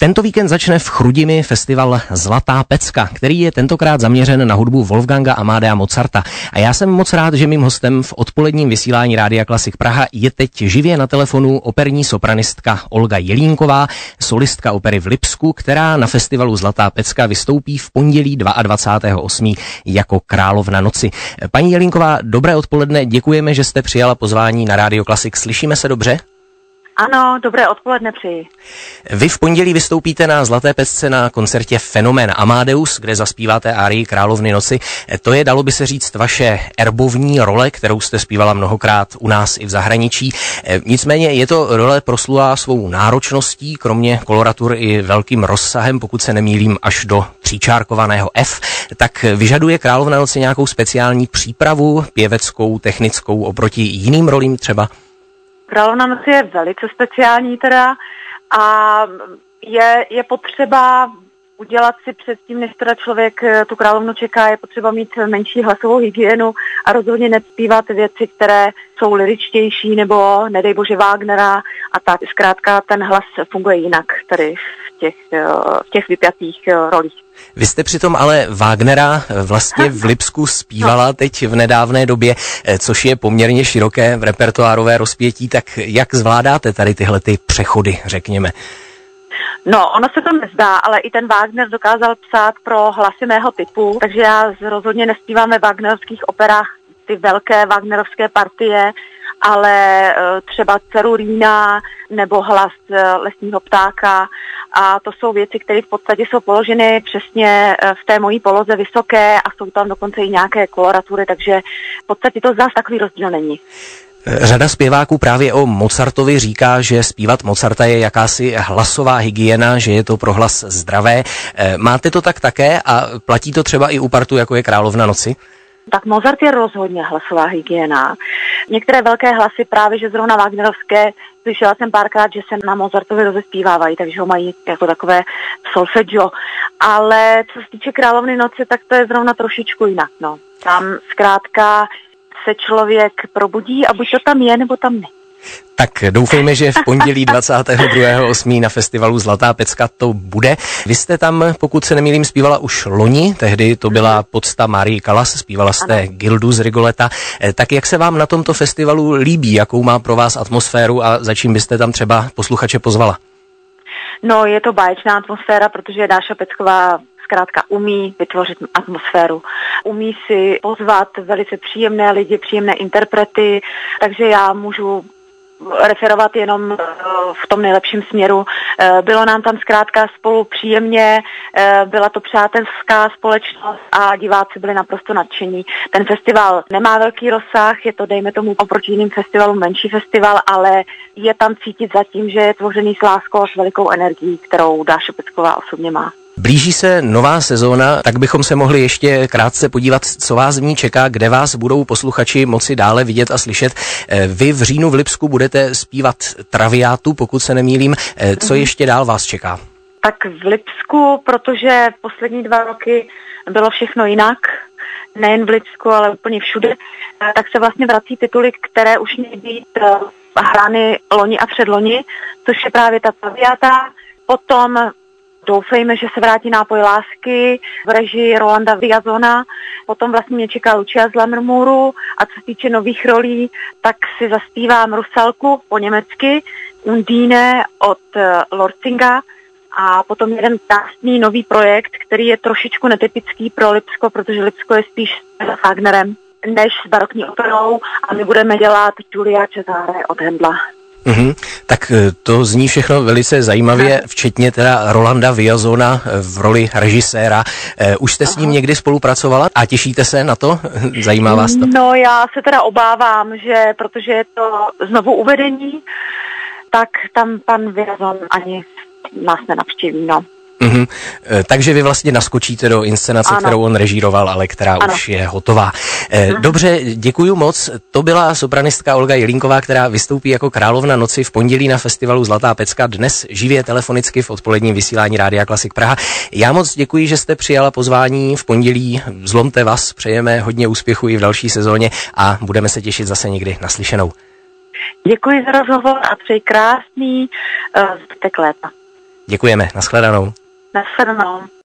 Tento víkend začne v Chrudimi festival Zlatá Pecka, který je tentokrát zaměřen na hudbu Wolfganga Amadea Mozarta. A já jsem moc rád, že mým hostem v odpoledním vysílání Rádia Klasik Praha je teď živě na telefonu operní sopranistka Olga Jelínková, solistka opery v Lipsku, která na festivalu Zlatá Pecka vystoupí v pondělí 22.8. jako Královna noci. Paní Jelínková, dobré odpoledne, děkujeme, že jste přijala pozvání na Rádio Klasik. Slyšíme se dobře? Ano, dobré odpoledne přeji. Vy v pondělí vystoupíte na Zlaté Pecce na koncertě Fenomen Amadeus, kde zaspíváte árii Královny noci. To je, dalo by se říct, vaše erbovní role, kterou jste zpívala mnohokrát u nás i v zahraničí. Nicméně je to role proslulá svou náročností, kromě koloratur i velkým rozsahem, pokud se nemýlím, až do příčárkovaného F. Tak vyžaduje Královna noci nějakou speciální přípravu, pěveckou, technickou, oproti jiným rolím třeba? Královna noci je velice speciální teda a je potřeba udělat si předtím, než teda člověk tu královnu čeká, je potřeba mít menší hlasovou hygienu a rozhodně nespívat věci, které jsou liričtější nebo nedej bože Wagnera a tak. Zkrátka ten hlas funguje jinak tady v těch vypjatých rolích. Vy jste přitom ale Wagnera vlastně v Lipsku zpívala teď v nedávné době, což je poměrně široké repertoárové rozpětí, tak jak zvládáte tady tyhle ty přechody, řekněme? No, ono se to nezdá, ale i ten Wagner dokázal psát pro hlasy mého typu, takže já rozhodně nespívám ve wagnerovských operách ty velké wagnerovské partie, ale třeba Dceru Rýna nebo Hlas lesního ptáka a to jsou věci, které v podstatě jsou položeny přesně v té mojí poloze vysoké a jsou tam dokonce i nějaké koloratury, takže v podstatě to zase takový rozdíl není. Řada zpěváků právě o Mozartovi říká, že zpívat Mozarta je jakási hlasová hygiena, že je to pro hlas zdravé. Máte to tak také a platí to třeba i u partu, jako je Královna noci? Tak Mozart je rozhodně hlasová hygiena. Některé velké hlasy právě, že zrovna wagnerovské, slyšela jsem párkrát, že se na Mozartovi rozespívávají, takže ho mají jako takové solfeggio. Ale co se týče Královny noci, tak to je zrovna trošičku jinak. No. Tam zkrátka se člověk probudí a buď to tam je, nebo tam ne. Tak doufejme, že v pondělí 22.8. na festivalu Zlatá Pecka to bude. Vy jste tam, pokud se nemýlím, zpívala už loni, tehdy to byla pocta Marie Callas, zpívala jste Gildu z Rigoletta. Tak jak se vám na tomto festivalu líbí, jakou má pro vás atmosféru a za čím byste tam třeba posluchače pozvala? No, je to báječná atmosféra, protože Dáša Pecková zkrátka umí vytvořit atmosféru. Umí si pozvat velice příjemné lidi, příjemné interprety, takže já můžu referovat jenom v tom nejlepším směru. Bylo nám tam zkrátka spolu příjemně, byla to přátelská společnost a diváci byli naprosto nadšení. Ten festival nemá velký rozsah, je to, dejme tomu, oproti jiným festivalům menší festival, ale je tam cítit zatím, že je tvořený s láskou a s velikou energií, kterou Dáša Pecková osobně má. Blíží se nová sezóna, tak bychom se mohli ještě krátce podívat, co vás v ní čeká, kde vás budou posluchači moci dále vidět a slyšet. Vy v říjnu v Lipsku budete zpívat Traviatu, pokud se nemýlím. Co ještě dál vás čeká? Tak v Lipsku, protože poslední 2 roky bylo všechno jinak, nejen v Lipsku, ale úplně všude, tak se vlastně vrací tituly, které už měly být hrány loni a předloni, což je právě ta Traviata. Potom doufejme, že se vrátí Nápoj lásky v režii Rolanda Villazóna. Potom vlastně mě čeká Lucia z Lammermooru a co se týče nových rolí, tak si zaspívám Rusalku po německy, Undine od Lortzinga a potom jeden krásný nový projekt, který je trošičku netypický pro Lipsko, protože Lipsko je spíš s Wagnerem než s barokní operou a my budeme dělat Giulia Cesare od Händla. Tak to zní všechno velice zajímavě, včetně teda Rolanda Villazóna v roli režiséra. Už jste s ním někdy spolupracovala a těšíte se na to? Zajímá vás to? No, já se teda obávám, že protože je to znovu uvedení, tak tam pan Villazón ani nás nenavštíví, no. Takže vy vlastně naskočíte do inscenace, kterou on režíroval, ale která už je hotová. Dobře, děkuju moc. To byla sopranistka Olga Jelínková, která vystoupí jako Královna noci v pondělí na festivalu Zlatá Pecka, dnes živě telefonicky v odpoledním vysílání Rádia Klasik Praha. Já moc děkuji, že jste přijala pozvání v pondělí. Zlomte vás, přejeme hodně úspěchu i v další sezóně a budeme se těšit zase někdy naslyšenou. Děkuji za rozhovor a přeji krásný zbytek léta. Děkujeme, nashledanou. Nashledanou.